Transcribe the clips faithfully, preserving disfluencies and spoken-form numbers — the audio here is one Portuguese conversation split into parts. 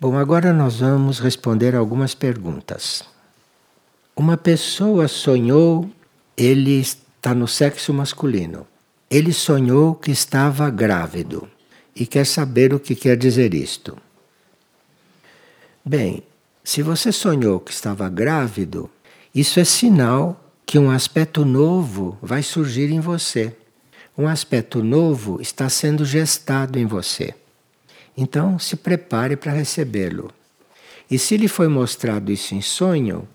Bom, agora nós vamos responder algumas perguntas. Uma pessoa sonhou, ele está no sexo masculino. Ele sonhou que estava grávido e quer saber o que quer dizer isto. Bem, se você sonhou que estava grávido, isso é sinal que um aspecto novo vai surgir em você. Um aspecto novo está sendo gestado em você. Então, se prepare para recebê-lo. E se lhe foi mostrado isso em sonho,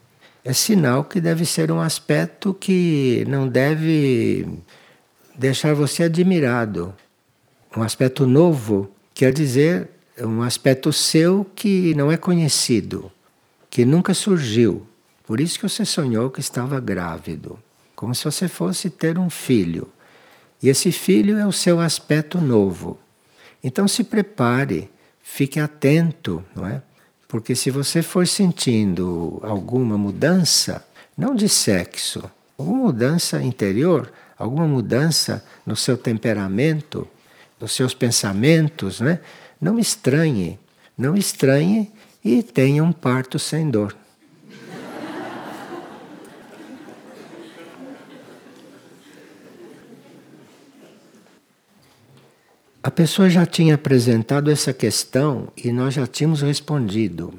é sinal que deve ser um aspecto que não deve deixar você admirado. Um aspecto novo quer dizer um aspecto seu que não é conhecido, que nunca surgiu. Por isso que você sonhou que estava grávido, como se você fosse ter um filho. E esse filho é o seu aspecto novo. Então se prepare, fique atento, não é? Porque se você for sentindo alguma mudança, não de sexo, alguma mudança interior, alguma mudança no seu temperamento, nos seus pensamentos, né? Não estranhe, não estranhe e tenha um parto sem dor. A pessoa já tinha apresentado essa questão e nós já tínhamos respondido.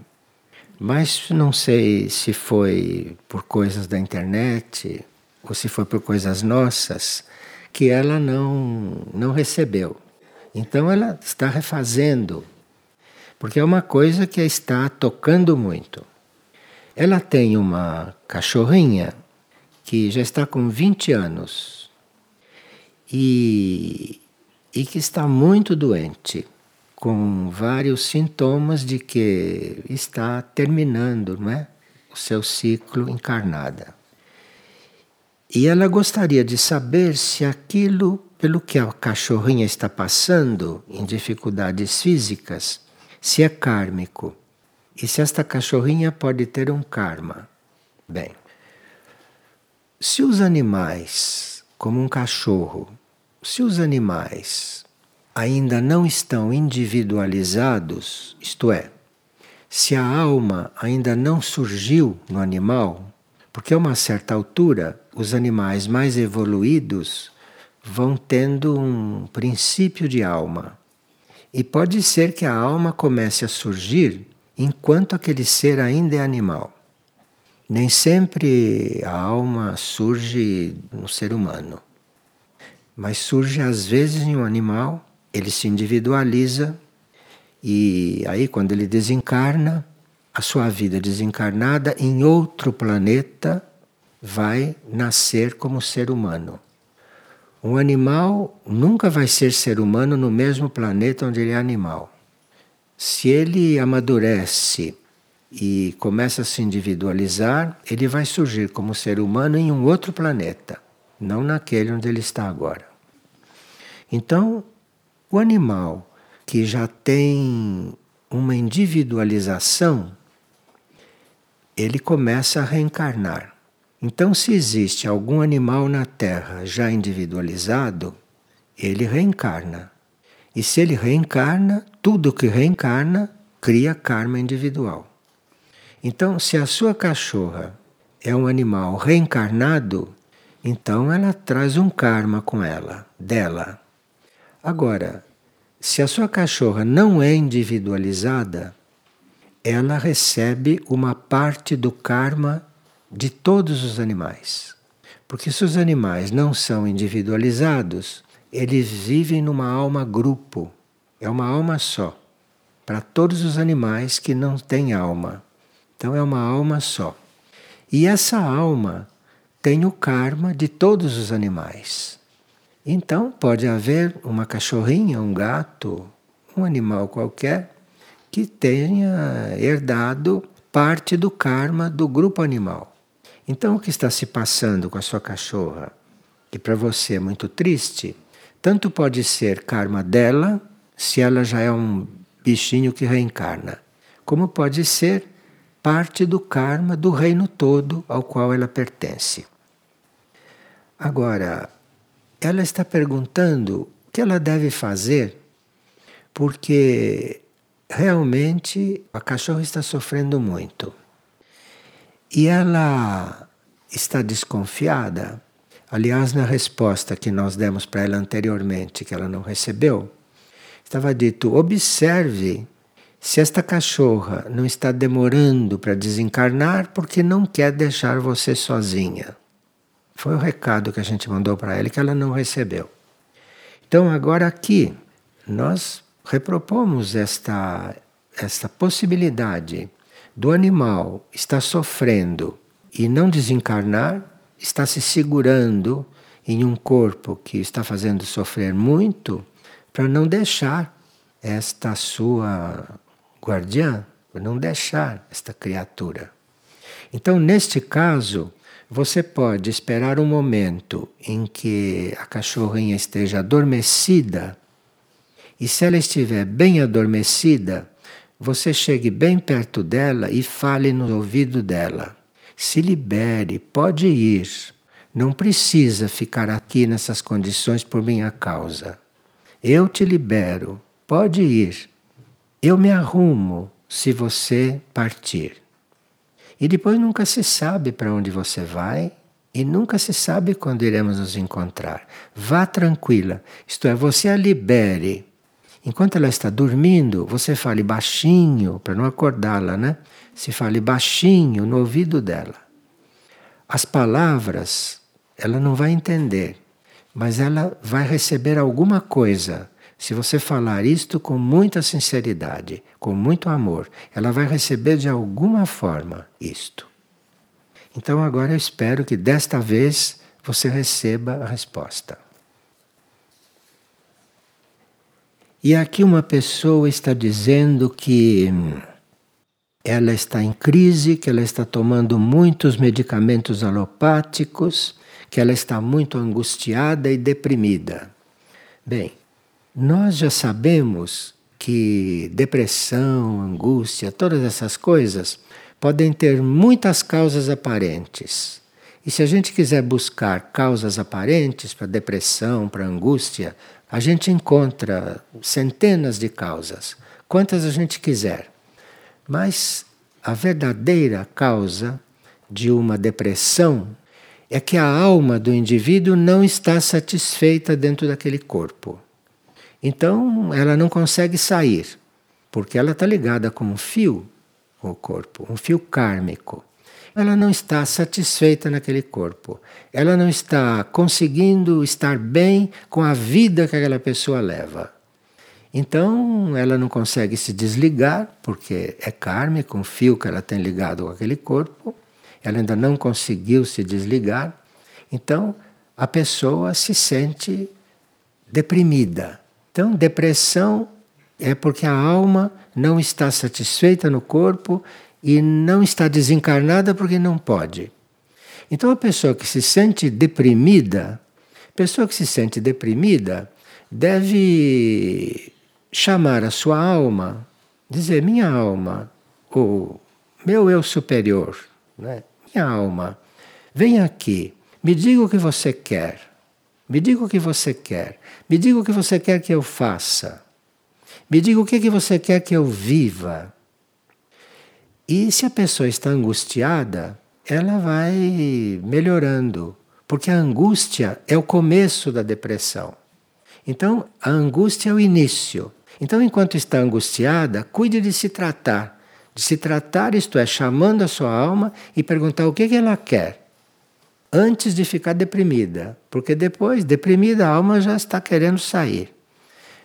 Mas não sei se foi por coisas da internet ou se foi por coisas nossas que ela não, não recebeu. Então ela está refazendo, porque é uma coisa que está tocando muito. Ela tem uma cachorrinha que já está com vinte anos e... e que está muito doente, com vários sintomas de que está terminando, não é? O seu ciclo encarnada. E ela gostaria de saber se aquilo pelo que a cachorrinha está passando, em dificuldades físicas, se é kármico. E se esta cachorrinha pode ter um karma. Bem, se os animais, como um cachorro, se os animais ainda não estão individualizados, isto é, se a alma ainda não surgiu no animal, porque a uma certa altura os animais mais evoluídos vão tendo um princípio de alma. E pode ser que a alma comece a surgir enquanto aquele ser ainda é animal. Nem sempre a alma surge no ser humano. Mas surge às vezes em um animal, ele se individualiza e aí quando ele desencarna, a sua vida desencarnada em outro planeta vai nascer como ser humano. Um animal nunca vai ser ser humano no mesmo planeta onde ele é animal. Se ele amadurece e começa a se individualizar, ele vai surgir como ser humano em um outro planeta, não naquele onde ele está agora. Então, o animal que já tem uma individualização, ele começa a reencarnar. Então, se existe algum animal na Terra já individualizado, ele reencarna. E se ele reencarna, tudo que reencarna cria karma individual. Então, se a sua cachorra é um animal reencarnado, então ela traz um karma com ela, dela. Agora, se a sua cachorra não é individualizada, ela recebe uma parte do karma de todos os animais. Porque se os animais não são individualizados, eles vivem numa alma grupo. É uma alma só. Para todos os animais que não têm alma. Então é uma alma só. E essa alma tem o karma de todos os animais. Então pode haver uma cachorrinha, um gato, um animal qualquer que tenha herdado parte do karma do grupo animal. Então o que está se passando com a sua cachorra, que para você é muito triste, tanto pode ser karma dela, se ela já é um bichinho que reencarna, como pode ser parte do karma do reino todo ao qual ela pertence. Agora, ela está perguntando o que ela deve fazer, porque realmente a cachorra está sofrendo muito. E ela está desconfiada. Aliás, na resposta que nós demos para ela anteriormente, que ela não recebeu, estava dito, observe se esta cachorra não está demorando para desencarnar porque não quer deixar você sozinha. Foi o recado que a gente mandou para ela e que ela não recebeu. Então agora aqui, nós repropomos esta, esta possibilidade do animal estar sofrendo e não desencarnar, está se segurando em um corpo que está fazendo sofrer muito para não deixar esta sua guardiã, para não deixar esta criatura. Então, neste caso, você pode esperar um momento em que a cachorrinha esteja adormecida e se ela estiver bem adormecida, você chegue bem perto dela e fale no ouvido dela. Se libere, pode ir. Não precisa ficar aqui nessas condições por minha causa. Eu te libero, pode ir. Eu me arrumo se você partir. E depois nunca se sabe para onde você vai e nunca se sabe quando iremos nos encontrar. Vá tranquila, isto é, você a libere. Enquanto ela está dormindo, você fale baixinho, para não acordá-la, né? Se fale baixinho no ouvido dela. As palavras, ela não vai entender, mas ela vai receber alguma coisa. Se você falar isto com muita sinceridade, com muito amor, ela vai receber de alguma forma isto. Então agora eu espero que desta vez você receba a resposta. E aqui uma pessoa está dizendo que ela está em crise, que ela está tomando muitos medicamentos alopáticos, que ela está muito angustiada e deprimida. Bem, nós já sabemos que depressão, angústia, todas essas coisas podem ter muitas causas aparentes. E se a gente quiser buscar causas aparentes para depressão, para angústia, a gente encontra centenas de causas, quantas a gente quiser. Mas a verdadeira causa de uma depressão é que a alma do indivíduo não está satisfeita dentro daquele corpo. Então ela não consegue sair, porque ela está ligada com um fio, com o corpo, um fio kármico. Ela não está satisfeita naquele corpo. Ela não está conseguindo estar bem com a vida que aquela pessoa leva. Então, ela não consegue se desligar, porque é kármico, um fio que ela tem ligado com aquele corpo. Ela ainda não conseguiu se desligar. Então, a pessoa se sente deprimida. Então, depressão é porque a alma não está satisfeita no corpo e não está desencarnada porque não pode. Então a pessoa que se sente deprimida, pessoa que se sente deprimida deve chamar a sua alma, dizer minha alma, ou meu eu superior, né? Minha alma, vem aqui, me diga o que você quer, me diga o que você quer, me diga o que você quer que eu faça, me diga o que, que você quer que eu viva. E se a pessoa está angustiada, ela vai melhorando, porque a angústia é o começo da depressão. Então, a angústia é o início. Então, enquanto está angustiada, cuide de se tratar. De se tratar, isto é, chamando a sua alma e perguntar o que que ela quer, antes de ficar deprimida, porque depois, deprimida, a alma já está querendo sair.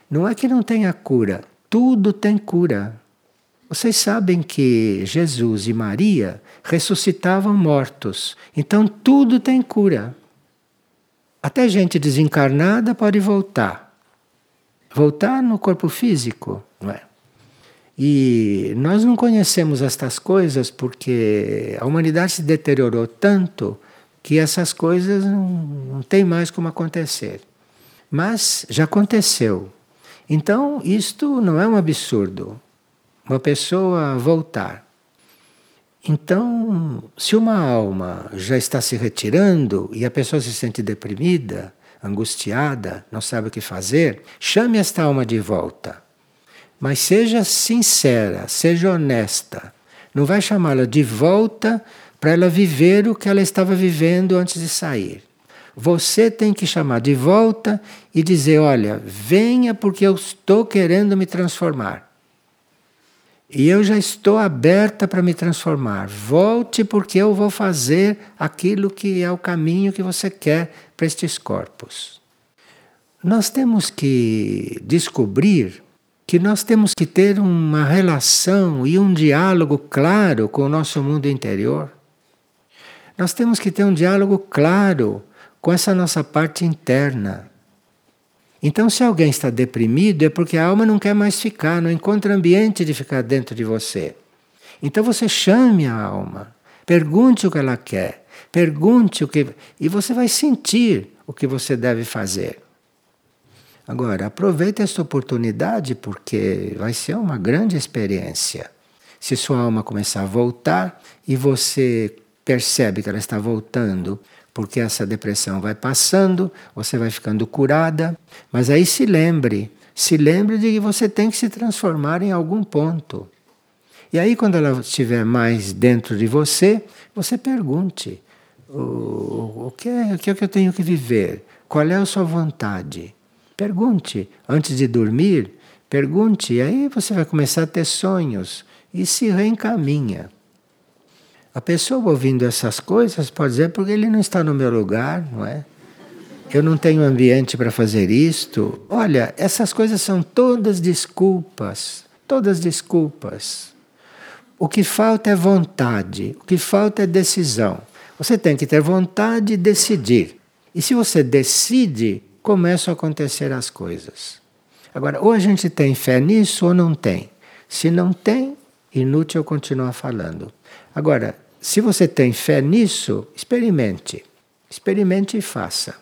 Não é que não tenha cura, tudo tem cura. Vocês sabem que Jesus e Maria ressuscitavam mortos, então tudo tem cura. Até gente desencarnada pode voltar. Voltar no corpo físico, não é? E nós não conhecemos estas coisas porque a humanidade se deteriorou tanto que essas coisas não, não tem mais como acontecer. Mas já aconteceu. Então isto não é um absurdo. Uma pessoa voltar. Então, se uma alma já está se retirando e a pessoa se sente deprimida, angustiada, não sabe o que fazer, chame esta alma de volta. Mas seja sincera, seja honesta. Não vai chamá-la de volta para ela viver o que ela estava vivendo antes de sair. Você tem que chamar de volta e dizer, olha, venha porque eu estou querendo me transformar. E eu já estou aberta para me transformar. Volte porque eu vou fazer aquilo que é o caminho que você quer para estes corpos. Nós temos que descobrir que nós temos que ter uma relação e um diálogo claro com o nosso mundo interior. Nós temos que ter um diálogo claro com essa nossa parte interna. Então, se alguém está deprimido, é porque a alma não quer mais ficar, não encontra ambiente de ficar dentro de você. Então você chame a alma, pergunte o que ela quer, pergunte o que... e você vai sentir o que você deve fazer. Agora, aproveite esta oportunidade porque vai ser uma grande experiência. Se sua alma começar a voltar e você percebe que ela está voltando, porque essa depressão vai passando, você vai ficando curada, mas aí se lembre, se lembre de que você tem que se transformar em algum ponto. E aí quando ela estiver mais dentro de você, você pergunte, o, o, que é, o que é que eu tenho que viver? Qual é a sua vontade? Pergunte, antes de dormir, pergunte, e aí você vai começar a ter sonhos e se reencaminha. A pessoa ouvindo essas coisas pode dizer, porque ele não está no meu lugar, não é? Eu não tenho ambiente para fazer isto. Olha, essas coisas são todas desculpas, todas desculpas. O que falta é vontade, o que falta é decisão. Você tem que ter vontade e decidir. E se você decide, começam a acontecer as coisas. Agora, ou a gente tem fé nisso ou não tem. Se não tem, inútil eu continuar falando. Agora, se você tem fé nisso, experimente. Experimente e faça.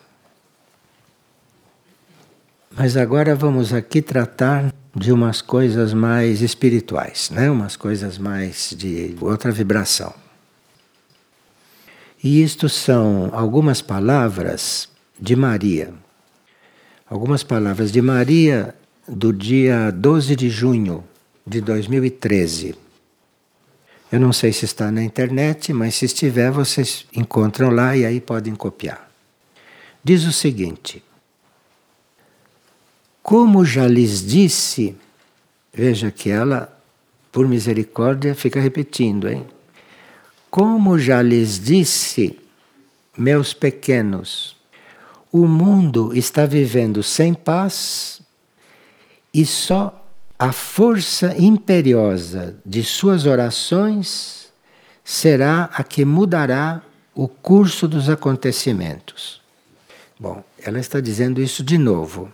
Mas agora vamos aqui tratar de umas coisas mais espirituais, né? Umas coisas mais de outra vibração. E isto são algumas palavras de Maria. Algumas palavras de Maria do dia doze de junho de dois mil e treze. Eu não sei se está na internet, mas se estiver, vocês encontram lá e aí podem copiar. Diz o seguinte: como já lhes disse, veja que ela, por misericórdia, fica repetindo, hein? Como já lhes disse, meus pequenos, o mundo está vivendo sem paz e só a força imperiosa de suas orações será a que mudará o curso dos acontecimentos. Bom, ela está dizendo isso de novo,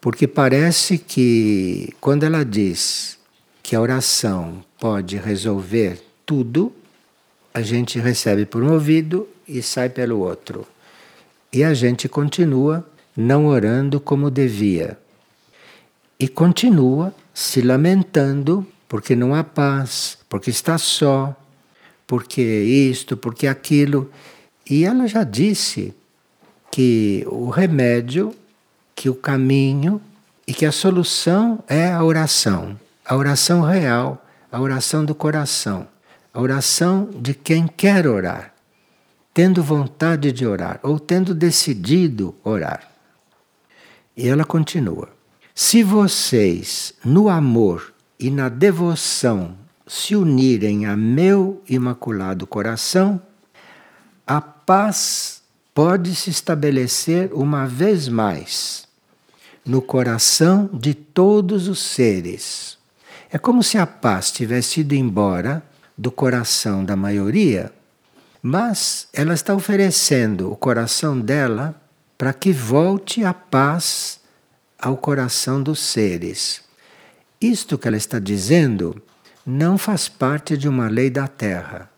porque parece que quando ela diz que a oração pode resolver tudo, a gente recebe por um ouvido e sai pelo outro. E a gente continua não orando como devia. E continua se lamentando porque não há paz, porque está só, porque isto, porque aquilo. E ela já disse que o remédio, que o caminho e que a solução é a oração. A oração real, a oração do coração, a oração de quem quer orar, tendo vontade de orar, ou tendo decidido orar. E ela continua. Se vocês, no amor e na devoção, se unirem a meu imaculado coração, a paz pode se estabelecer uma vez mais no coração de todos os seres. É como se a paz tivesse ido embora do coração da maioria, mas ela está oferecendo o coração dela para que volte a paz ao coração dos seres. Isto que ela está dizendo não faz parte de uma lei da Terra.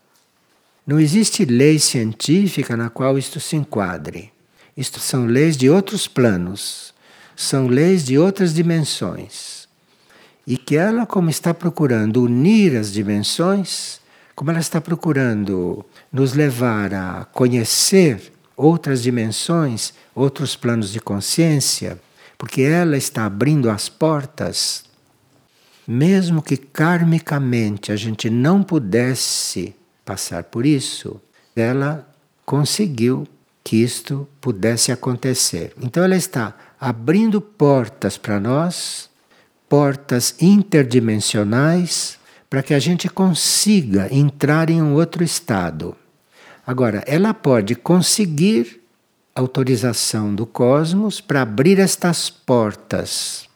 Não existe lei científica na qual isto se enquadre. Isto são leis de outros planos, são leis de outras dimensões. E que ela, como está procurando unir as dimensões, como ela está procurando nos levar a conhecer outras dimensões, outros planos de consciência, porque ela está abrindo as portas, mesmo que karmicamente a gente não pudesse passar por isso, ela conseguiu que isto pudesse acontecer. Então ela está abrindo portas para nós, portas interdimensionais, para que a gente consiga entrar em um outro estado. Agora, ela pode conseguir autorização do cosmos para abrir estas portas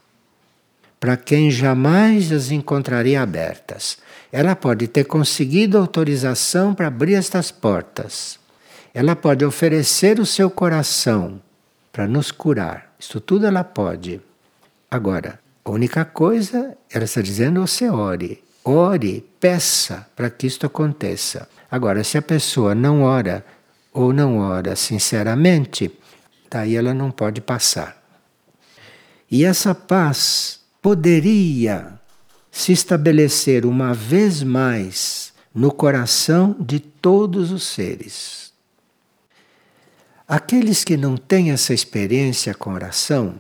para quem jamais as encontraria abertas. Ela pode ter conseguido autorização para abrir estas portas. Ela pode oferecer o seu coração para nos curar. Isso tudo ela pode. Agora, a única coisa, ela está dizendo, você ore. Ore, peça para que isto aconteça. Agora, se a pessoa não ora ou não ora sinceramente, daí ela não pode passar. E essa paz poderia se estabelecer uma vez mais no coração de todos os seres. Aqueles que não têm essa experiência com oração,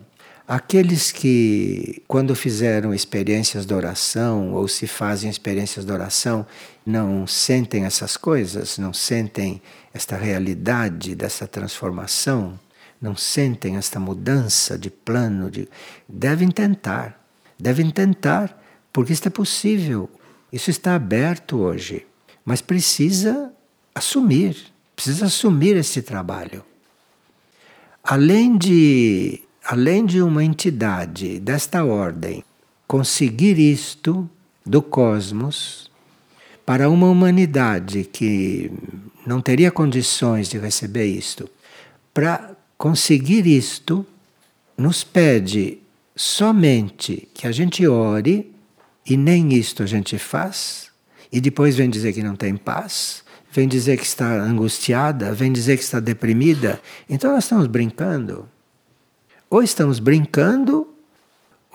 aqueles que, quando fizeram experiências de oração ou se fazem experiências de oração, não sentem essas coisas, não sentem esta realidade dessa transformação, não sentem esta mudança de plano, de... devem tentar. Devem tentar, porque isto é possível. Isso está aberto hoje. Mas precisa assumir, precisa assumir esse trabalho. Além de, além de uma entidade desta ordem conseguir isto do cosmos, para uma humanidade que não teria condições de receber isto, para conseguir isto, nos pede somente que a gente ore, e nem isto a gente faz, e depois vem dizer que não tem paz, vem dizer que está angustiada, vem dizer que está deprimida. Então nós estamos brincando. Ou estamos brincando,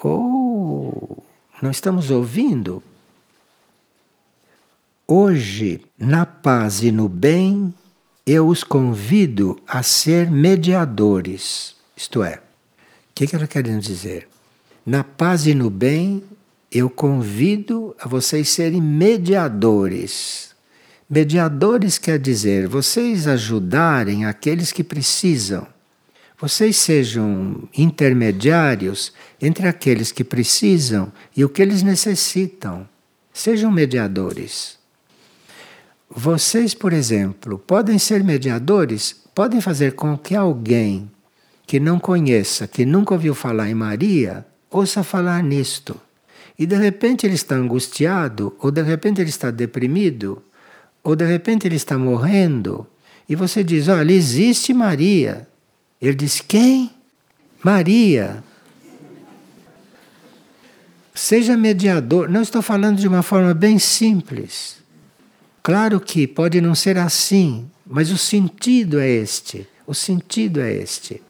ou não estamos ouvindo. Hoje, na paz e no bem, eu os convido a ser mediadores. Isto é, o que, que ela quer dizer? Na paz e no bem, eu convido a vocês serem mediadores. Mediadores quer dizer, vocês ajudarem aqueles que precisam. Vocês sejam intermediários entre aqueles que precisam e o que eles necessitam. Sejam mediadores. Vocês, por exemplo, podem ser mediadores, podem fazer com que alguém que não conheça, que nunca ouviu falar em Maria, ouça falar nisto. E de repente ele está angustiado, ou de repente ele está deprimido, ou de repente ele está morrendo. E você diz, olha, existe Maria. Ele diz, quem? Maria. Seja mediador. Não estou falando de uma forma bem simples. Claro que pode não ser assim, mas o sentido é este. O sentido é este.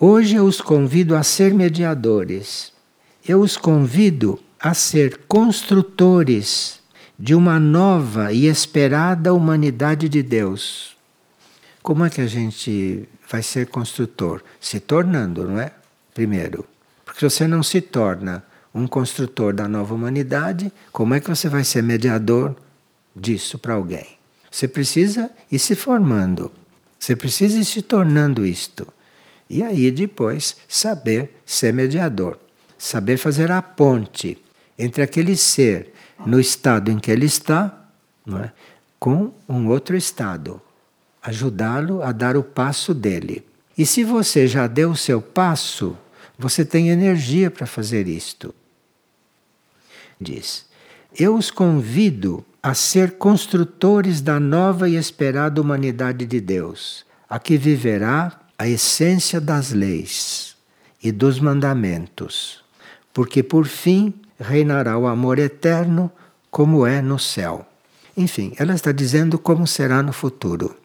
Hoje eu os convido a ser mediadores. Eu os convido a ser construtores de uma nova e esperada humanidade de Deus. Como é que a gente vai ser construtor? Se tornando, não é? Primeiro. Porque se você não se torna um construtor da nova humanidade, como é que você vai ser mediador disso para alguém? Você precisa ir se formando. Você precisa ir se tornando isto. E aí depois saber ser mediador, saber fazer a ponte entre aquele ser no estado em que ele está, não é, com um outro estado, ajudá-lo a dar o passo dele. E se você já deu o seu passo, você tem energia para fazer isto. Diz, eu os convido a ser construtores da nova e esperada humanidade de Deus, a que viverá a essência das leis e dos mandamentos, porque por fim reinará o amor eterno como é no céu. Enfim, ela está dizendo como será no futuro.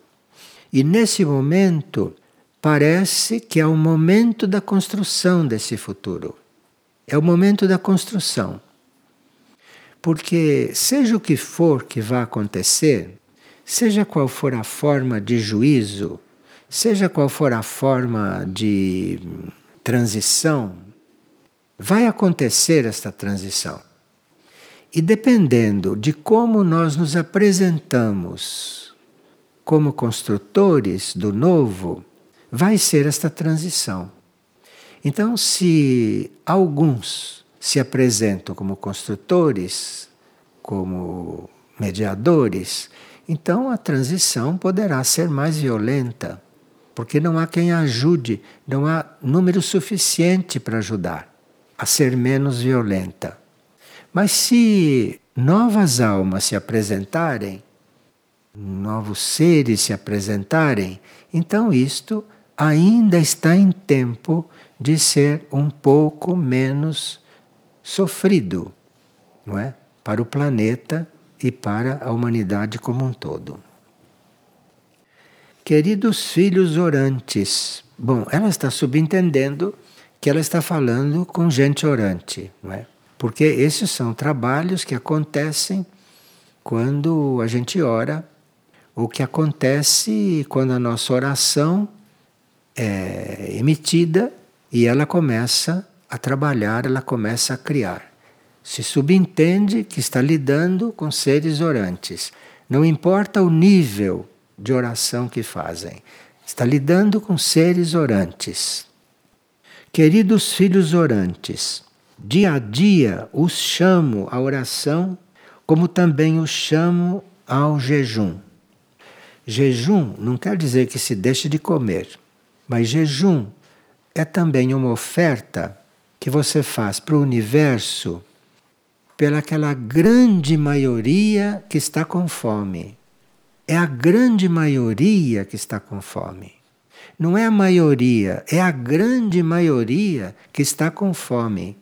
E nesse momento, parece que é o momento da construção desse futuro. É o momento da construção. Porque seja o que for que vá acontecer, seja qual for a forma de juízo, seja qual for a forma de transição, Vai acontecer esta transição. E dependendo de como nós nos apresentamos como construtores do novo, vai ser esta transição. Então, se alguns se apresentam como construtores, como mediadores, então a transição poderá ser mais violenta, porque não há quem ajude, não há número suficiente para ajudar a ser menos violenta. Mas se novas almas se apresentarem, novos seres se apresentarem, então isto ainda está em tempo de ser um pouco menos sofrido, não é? Para o planeta e para a humanidade como um todo. Queridos filhos orantes, bom, ela está subentendendo que ela está falando com gente orante, não é? Porque esses são trabalhos que acontecem quando a gente ora, ou que acontece quando a nossa oração é emitida e ela começa a trabalhar, ela começa a criar. Se subentende que está lidando com seres orantes. Não importa o nível de oração que fazem, está lidando com seres orantes. Queridos filhos orantes, dia a dia os chamo à oração, como também os chamo ao jejum. Jejum não quer dizer que se deixe de comer, mas jejum é também uma oferta que você faz para o universo pelaquela grande maioria que está com fome. É a grande maioria que está com fome. Não é a maioria, é a grande maioria que está com fome.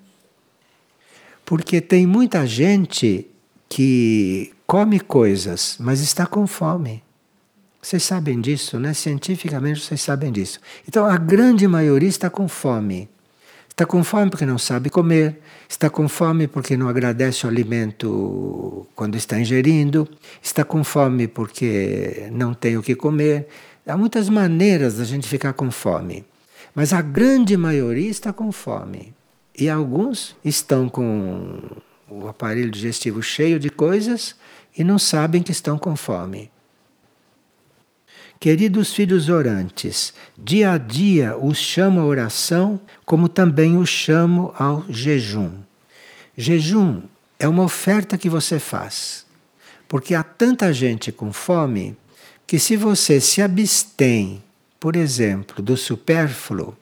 Porque tem muita gente que come coisas, mas está com fome. Vocês sabem disso, né? Cientificamente vocês sabem disso. Então a grande maioria está com fome. Está com fome porque não sabe comer, está com fome porque não agradece o alimento quando está ingerindo, está com fome porque não tem o que comer. Há muitas maneiras da gente ficar com fome, mas a grande maioria está com fome. E alguns estão com o aparelho digestivo cheio de coisas e não sabem que estão com fome. Queridos filhos orantes, dia a dia os chamo à oração, como também os chamo ao jejum. Jejum é uma oferta que você faz, porque há tanta gente com fome que se você se abstém, por exemplo, do supérfluo,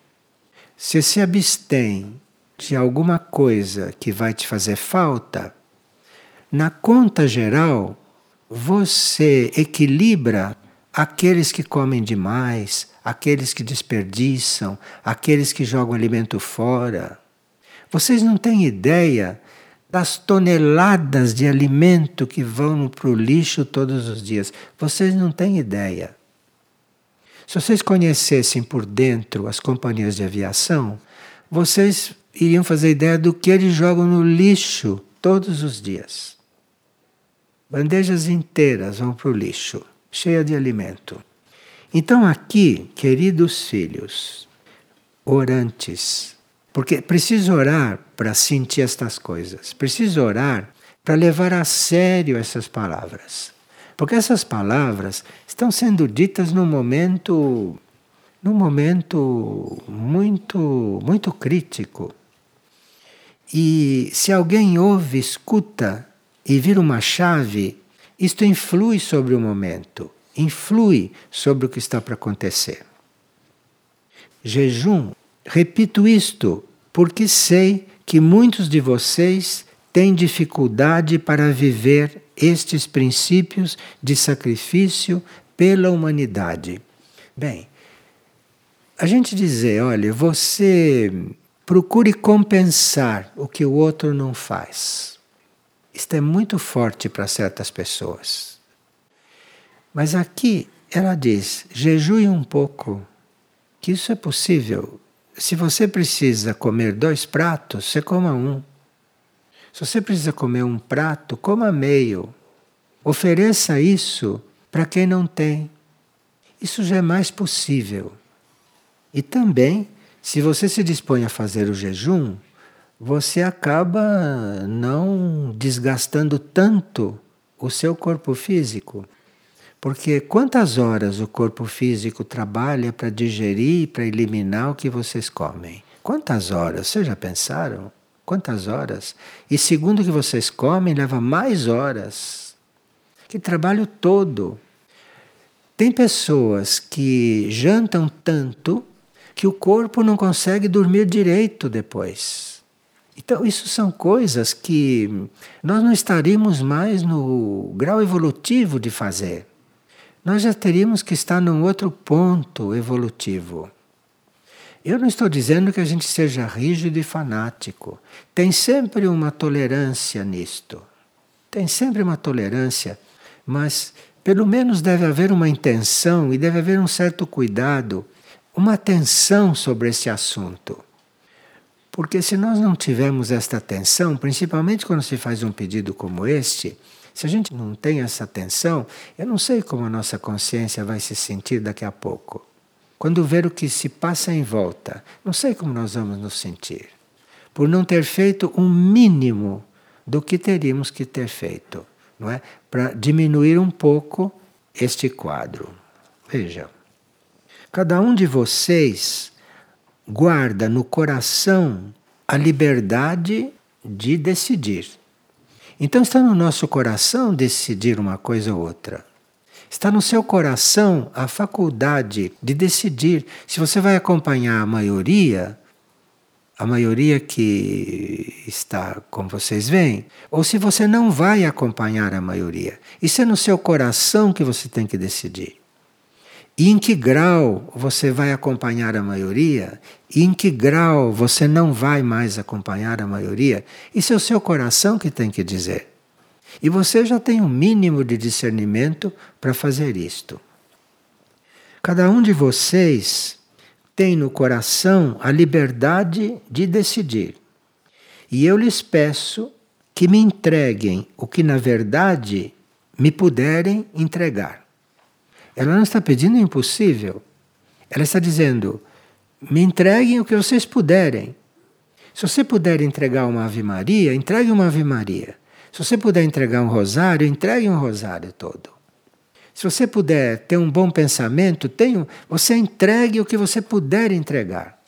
se se abstém de alguma coisa que vai te fazer falta, na conta geral você equilibra aqueles que comem demais, aqueles que desperdiçam, aqueles que jogam alimento fora. Vocês não têm ideia das toneladas de alimento que vão para o lixo todos os dias. Vocês não têm ideia. Se vocês conhecessem por dentro as companhias de aviação, vocês iriam fazer ideia do que eles jogam no lixo todos os dias. Bandejas inteiras vão para o lixo, cheia de alimento. Então aqui, queridos filhos, orantes, porque preciso orar para sentir estas coisas, preciso orar para levar a sério essas palavras, porque essas palavras estão sendo ditas num momento, num momento muito, muito crítico. E se alguém ouve, escuta e vira uma chave, isto influi sobre o momento, influi sobre o que está para acontecer. Jejum, repito isto, porque sei que muitos de vocês têm dificuldade para viver estes princípios de sacrifício pela humanidade. Bem, a gente dizer, olha, você procure compensar o que o outro não faz. Isto é muito forte para certas pessoas. Mas aqui ela diz, jejue um pouco, que isso é possível. Se você precisa comer dois pratos, você coma um. Se você precisa comer um prato, coma meio. Ofereça isso para quem não tem. Isso já é mais possível. E também, se você se dispõe a fazer o jejum, você acaba não desgastando tanto o seu corpo físico. Porque quantas horas o corpo físico trabalha para digerir, para eliminar o que vocês comem? Quantas horas? Vocês já pensaram? Quantas horas? E segundo o que vocês comem, leva mais horas. Que trabalho todo! Tem pessoas que jantam tanto que o corpo não consegue dormir direito depois. Então, isso são coisas que nós não estaríamos mais no grau evolutivo de fazer. Nós já teríamos que estar num outro ponto evolutivo. Eu não estou dizendo que a gente seja rígido e fanático. Tem sempre uma tolerância nisto. Tem sempre uma tolerância, mas pelo menos deve haver uma intenção e deve haver um certo cuidado, uma atenção sobre esse assunto. Porque se nós não tivermos esta atenção, principalmente quando se faz um pedido como este, se a gente não tem essa atenção, eu não sei como a nossa consciência vai se sentir daqui a pouco. Quando ver o que se passa em volta, não sei como nós vamos nos sentir. Por não ter feito um mínimo do que teríamos que ter feito. Não é? Para diminuir um pouco este quadro. Veja, cada um de vocês guarda no coração a liberdade de decidir. Então está no nosso coração decidir uma coisa ou outra. Está no seu coração a faculdade de decidir se você vai acompanhar a maioria, a maioria que está, como vocês veem, ou se você não vai acompanhar a maioria. Isso é no seu coração que você tem que decidir. E em que grau você vai acompanhar a maioria, e em que grau você não vai mais acompanhar a maioria, isso é o seu coração que tem que dizer. E você já tem um mínimo de discernimento para fazer isto. Cada um de vocês tem no coração a liberdade de decidir. E eu lhes peço que me entreguem o que, na verdade, me puderem entregar. Ela não está pedindo o impossível. Ela está dizendo, me entreguem o que vocês puderem. Se você puder entregar uma Ave Maria, entregue uma Ave Maria. Se você puder entregar um rosário, entregue um rosário todo. Se você puder ter um bom pensamento, tenha, você entregue o que você puder entregar.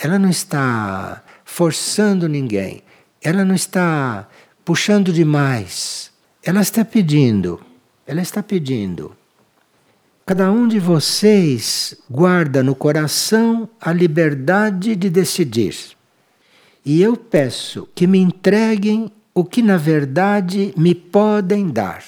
Ela não está forçando ninguém. Ela não está puxando demais. Ela está pedindo. Ela está pedindo. Cada um de vocês guarda no coração a liberdade de decidir. E eu peço que me entreguem o que na verdade me podem dar.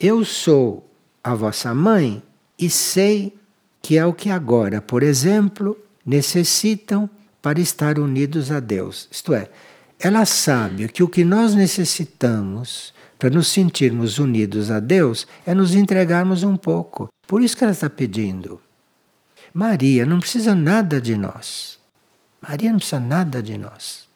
Eu sou a vossa mãe e sei que é o que agora, por exemplo, necessitam para estar unidos a Deus. Isto é, ela sabe que o que nós necessitamos para nos sentirmos unidos a Deus, é nos entregarmos um pouco. Por isso que ela está pedindo. Maria não precisa nada de nós. Maria não precisa nada de nós.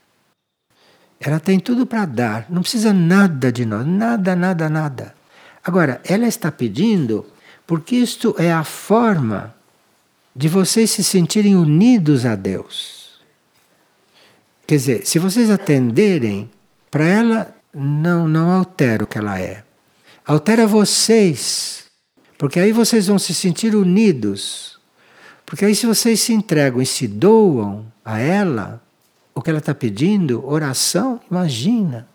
Ela tem tudo para dar. Não precisa nada de nós. Nada, nada, nada. Agora, ela está pedindo porque isto é a forma de vocês se sentirem unidos a Deus. Quer dizer, se vocês atenderem, para ela... Não, não altera o que ela é. Altera vocês, porque aí vocês vão se sentir unidos. Porque aí se vocês se entregam e se doam a ela, o que ela está pedindo, oração, imagina.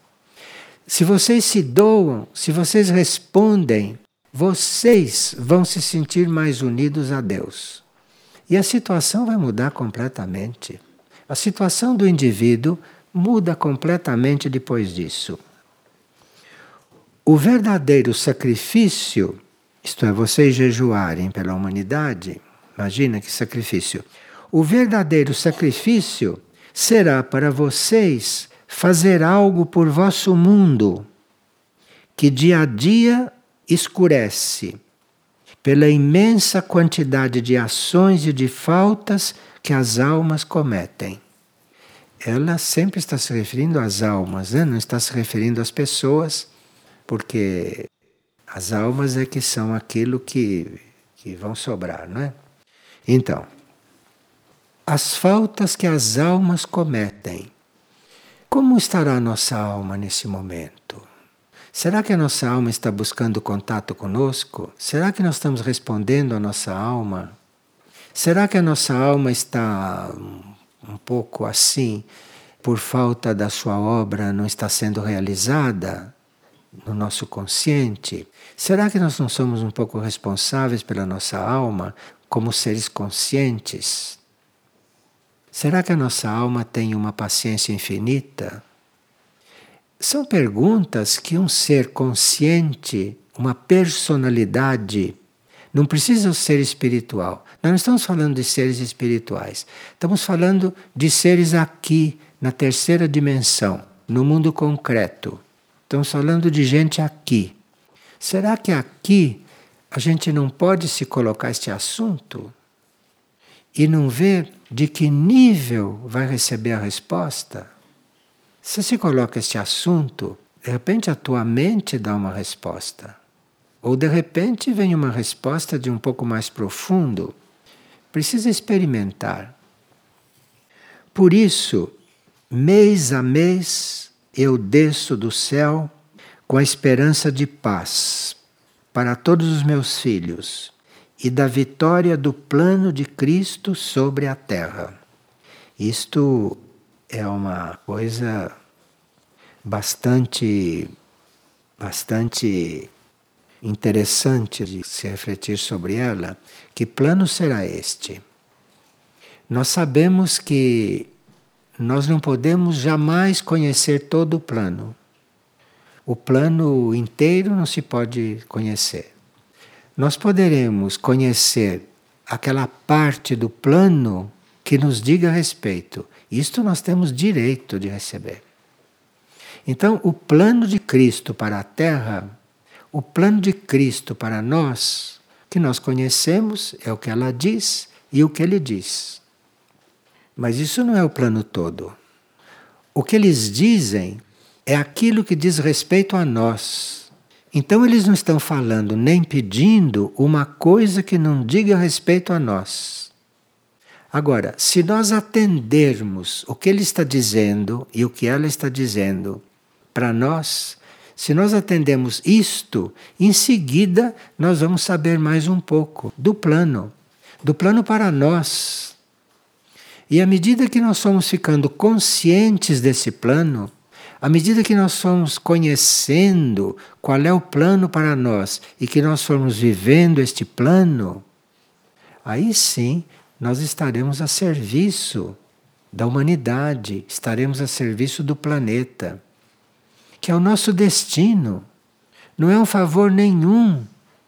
Se vocês se doam, se vocês respondem, vocês vão se sentir mais unidos a Deus. E a situação vai mudar completamente. A situação do indivíduo muda completamente depois disso. O verdadeiro sacrifício, isto é, vocês jejuarem pela humanidade, imagina que sacrifício. O verdadeiro sacrifício será para vocês fazer algo por vosso mundo, que dia a dia escurece, pela imensa quantidade de ações e de faltas que as almas cometem. Ela sempre está se referindo às almas, né? Não está se referindo às pessoas, porque as almas é que são aquilo que, que vão sobrar, não é? Então, as faltas que as almas cometem. Como estará a nossa alma nesse momento? Será que a nossa alma está buscando contato conosco? Será que nós estamos respondendo à nossa alma? Será que a nossa alma está um pouco assim, por falta da sua obra não está sendo realizada no nosso consciente? Será que nós não somos um pouco responsáveis pela nossa alma como seres conscientes? Será que a nossa alma tem uma paciência infinita? São perguntas que um ser consciente, uma personalidade, não precisa ser espiritual. Nós não estamos falando de seres espirituais. Estamos falando de seres aqui, na terceira dimensão, no mundo concreto. Estamos falando de gente aqui. Será que aqui a gente não pode se colocar este assunto e não ver de que nível vai receber a resposta? Se se coloca este assunto, de repente a tua mente dá uma resposta. Ou de repente vem uma resposta de um pouco mais profundo. Precisa experimentar. Por isso, mês a mês, eu desço do céu com a esperança de paz para todos os meus filhos e da vitória do plano de Cristo sobre a terra. Isto é uma coisa bastante, bastante interessante de se refletir sobre ela. Que plano será este? Nós sabemos que nós não podemos jamais conhecer todo o plano. O plano inteiro não se pode conhecer. Nós poderemos conhecer aquela parte do plano que nos diga respeito. Isto nós temos direito de receber. Então, o plano de Cristo para a Terra, o plano de Cristo para nós, que nós conhecemos, é o que ela diz e o que ele diz. Mas isso não é o plano todo. O que eles dizem é aquilo que diz respeito a nós. Então, eles não estão falando nem pedindo uma coisa que não diga respeito a nós. Agora, se nós atendermos o que ele está dizendo e o que ela está dizendo para nós, se nós atendemos isto, em seguida nós vamos saber mais um pouco do plano, do plano para nós. E à medida que nós somos ficando conscientes desse plano, à medida que nós somos conhecendo qual é o plano para nós e que nós formos vivendo este plano, aí sim, nós estaremos a serviço da humanidade, estaremos a serviço do planeta, que é o nosso destino. Não é um favor nenhum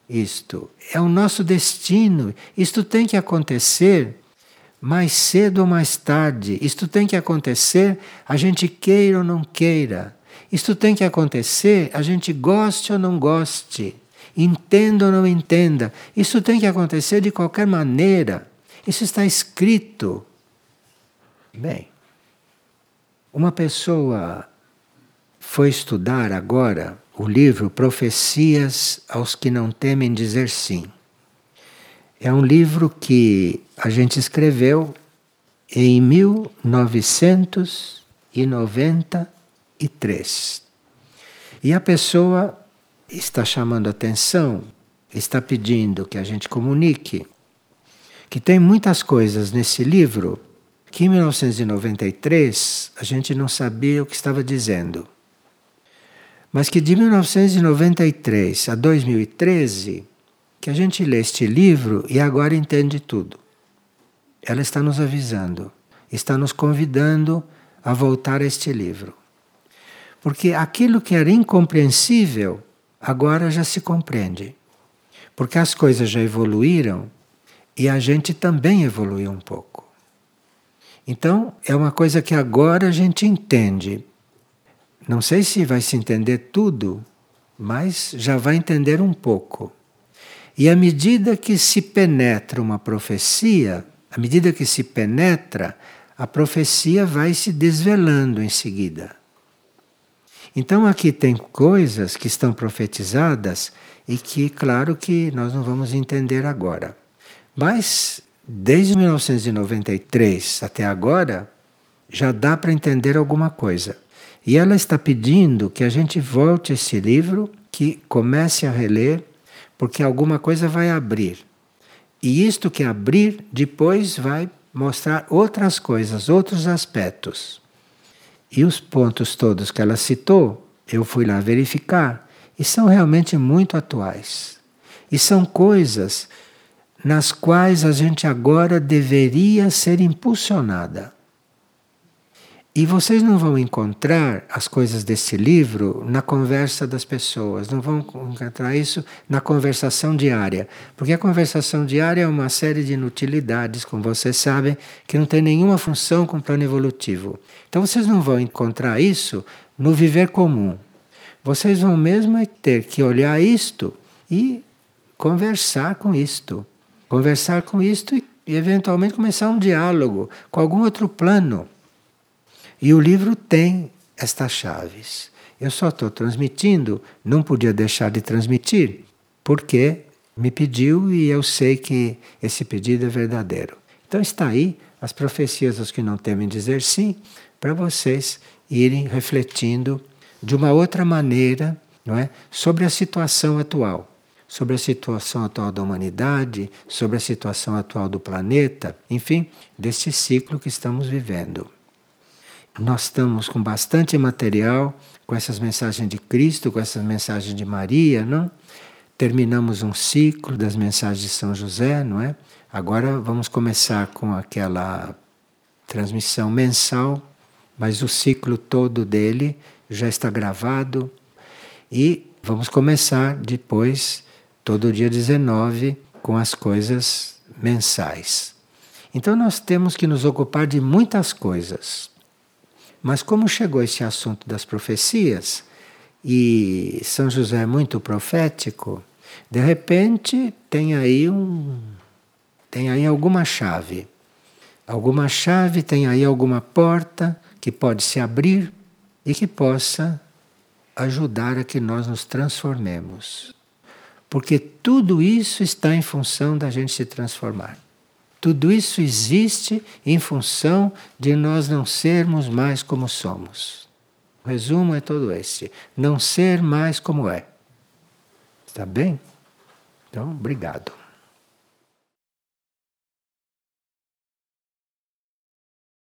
isto, é o nosso destino. Isto tem que acontecer mais cedo ou mais tarde, isto tem que acontecer a gente queira ou não queira, isto tem que acontecer a gente goste ou não goste, entenda ou não entenda, isto tem que acontecer de qualquer maneira. Isso está escrito. Bem, uma pessoa foi estudar agora o livro Profecias aos que não temem dizer sim. É um livro que a gente escreveu em mil novecentos e noventa e três. E a pessoa está chamando atenção, está pedindo que a gente comunique que tem muitas coisas nesse livro que em mil novecentos e noventa e três a gente não sabia o que estava dizendo. Mas que de mil novecentos e noventa e três a dois mil e treze, que a gente lê este livro e agora entende tudo. Ela está nos avisando, está nos convidando a voltar a este livro. Porque aquilo que era incompreensível, agora já se compreende. Porque as coisas já evoluíram, e a gente também evoluiu um pouco. Então, é uma coisa que agora a gente entende. Não sei se vai se entender tudo, mas já vai entender um pouco. E à medida que se penetra uma profecia, à medida que se penetra, a profecia vai se desvelando em seguida. Então, aqui tem coisas que estão profetizadas e que, claro, que nós não vamos entender agora. Mas desde mil novecentos e noventa e três até agora, já dá para entender alguma coisa. E ela está pedindo que a gente volte a esse livro, que comece a reler, porque alguma coisa vai abrir. E isto que abrir, depois vai mostrar outras coisas, outros aspectos. E os pontos todos que ela citou, eu fui lá verificar, e são realmente muito atuais. E são coisas nas quais a gente agora deveria ser impulsionada. E vocês não vão encontrar as coisas desse livro na conversa das pessoas, não vão encontrar isso na conversação diária, porque a conversação diária é uma série de inutilidades, como vocês sabem, que não tem nenhuma função com o plano evolutivo. Então vocês não vão encontrar isso no viver comum. Vocês vão mesmo ter que olhar isto e conversar com isto. Conversar com isto e eventualmente começar um diálogo com algum outro plano. E o livro tem estas chaves. Eu só estou transmitindo, não podia deixar de transmitir, porque me pediu e eu sei que esse pedido é verdadeiro. Então está aí as profecias dos que não temem dizer sim, para vocês irem refletindo de uma outra maneira, não é? Sobre a situação atual, sobre a situação atual da humanidade, sobre a situação atual do planeta, enfim, deste ciclo que estamos vivendo. Nós estamos com bastante material, com essas mensagens de Cristo, com essas mensagens de Maria, não? Terminamos um ciclo das mensagens de São José, não é? Agora vamos começar com aquela transmissão mensal, mas o ciclo todo dele já está gravado. E vamos começar depois, todo dia dezenove, com as coisas mensais. Então nós temos que nos ocupar de muitas coisas. Mas como chegou esse assunto das profecias, e São José é muito profético, de repente tem aí um, tem aí alguma chave. Alguma chave, tem aí alguma porta que pode se abrir e que possa ajudar a que nós nos transformemos. Porque tudo isso está em função da gente se transformar. Tudo isso existe em função de nós não sermos mais como somos. O resumo é todo esse. Não ser mais como é. Está bem? Então, obrigado.